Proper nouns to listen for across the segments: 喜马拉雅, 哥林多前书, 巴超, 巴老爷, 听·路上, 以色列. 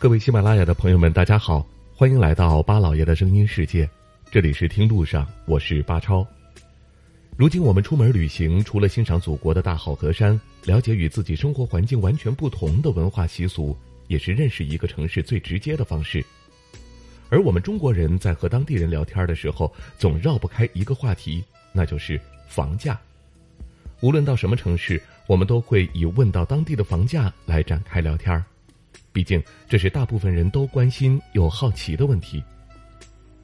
各位喜马拉雅的朋友们，大家好，欢迎来到巴老爷的声音世界，这里是听路上，我是巴超。如今我们出门旅行，除了欣赏祖国的大好河山，了解与自己生活环境完全不同的文化习俗，也是认识一个城市最直接的方式。而我们中国人在和当地人聊天的时候，总绕不开一个话题，那就是房价。无论到什么城市，我们都会以问到当地的房价来展开聊天，毕竟这是大部分人都关心又好奇的问题。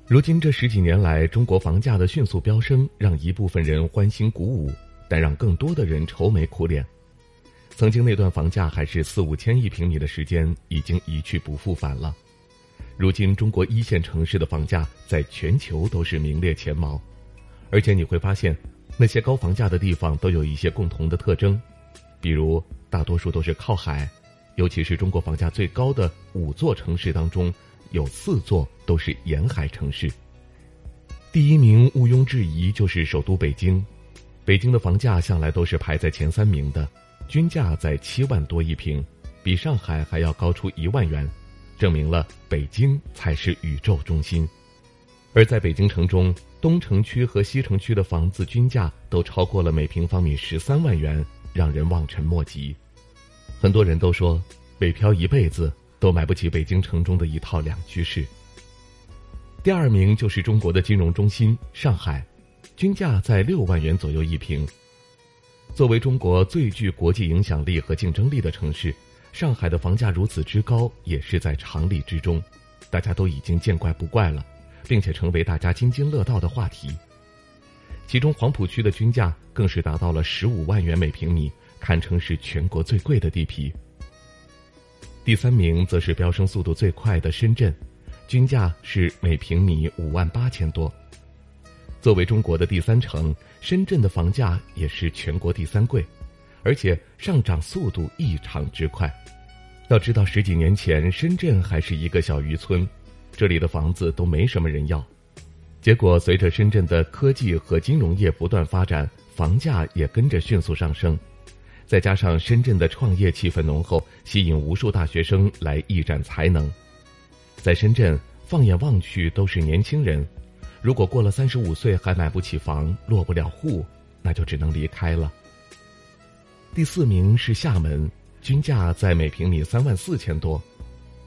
如今这十几年来，中国房价的迅速飙升让一部分人欢欣鼓舞，但让更多的人愁眉苦脸。曾经那段房价还是4-5千一平米的时间已经一去不复返了。如今中国一线城市的房价在全球都是名列前茅，而且你会发现那些高房价的地方都有一些共同的特征，比如大多数都是靠海，尤其是中国房价最高的5座城市当中，有4座都是沿海城市。第一名毋庸置疑就是首都北京，北京的房价向来都是排在前3名的，均价在7万多一平，比上海还要高出1万元，证明了北京才是宇宙中心。而在北京城中，东城区和西城区的房子均价都超过了每平方米13万元，让人望尘莫及。很多人都说北漂一辈子都买不起北京城中的一套2居室。第二名就是中国的金融中心上海，均价在6万元左右一平。作为中国最具国际影响力和竞争力的城市，上海的房价如此之高也是在常理之中，大家都已经见怪不怪了，并且成为大家津津乐道的话题。其中黄浦区的均价更是达到了15万元每平米，堪称是全国最贵的地皮。第三名则是飙升速度最快的深圳，均价是每平米5万8千多。作为中国的第3城，深圳的房价也是全国第3贵，而且上涨速度异常之快。要知道10几年前，深圳还是一个小渔村，这里的房子都没什么人要。结果随着深圳的科技和金融业不断发展，房价也跟着迅速上升。再加上深圳的创业气氛浓厚，吸引无数大学生来一展才能。在深圳，放眼望去都是年轻人，如果过了35岁还买不起房，落不了户，那就只能离开了。第4名是厦门，均价在每平米3万4千多，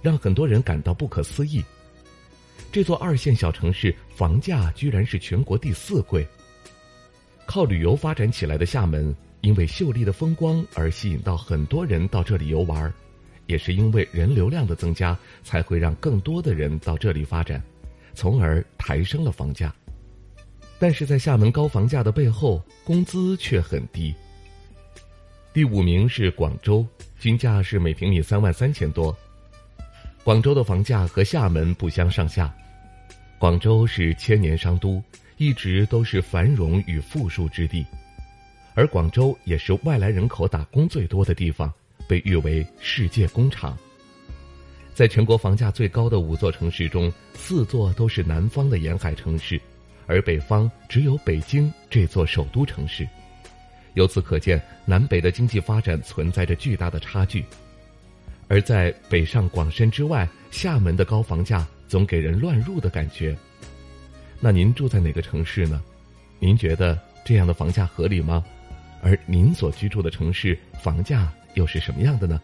让很多人感到不可思议。这座2线小城市房价居然是全国第4贵。靠旅游发展起来的厦门，因为秀丽的风光而吸引到很多人到这里游玩，也是因为人流量的增加，才会让更多的人到这里发展，从而抬升了房价。但是在厦门高房价的背后，工资却很低。第5名是广州，均价是每平米3万3千多。广州的房价和厦门不相上下，广州是千年商都，一直都是繁荣与富庶之地。而广州也是外来人口打工最多的地方，被誉为世界工厂。在全国房价最高的5座城市中，4座都是南方的沿海城市，而北方只有北京这座首都城市。由此可见，南北的经济发展存在着巨大的差距。而在北上广深之外，厦门的高房价总给人乱入的感觉。那您住在哪个城市呢？您觉得这样的房价合理吗？而您所居住的城市房价又是什么样的呢？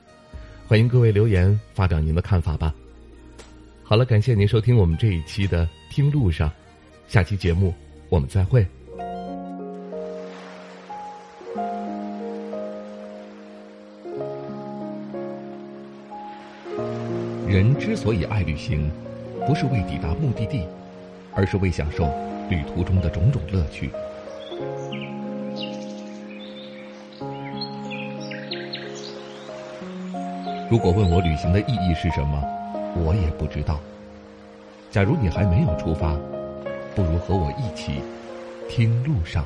欢迎各位留言发表您的看法吧。好了，感谢您收听我们这一期的听路上，下期节目我们再会。人之所以爱旅行，不是为抵达目的地，而是为享受旅途中的种种乐趣。如果问我旅行的意义是什么，我也不知道。假如你还没有出发，不如和我一起听路上。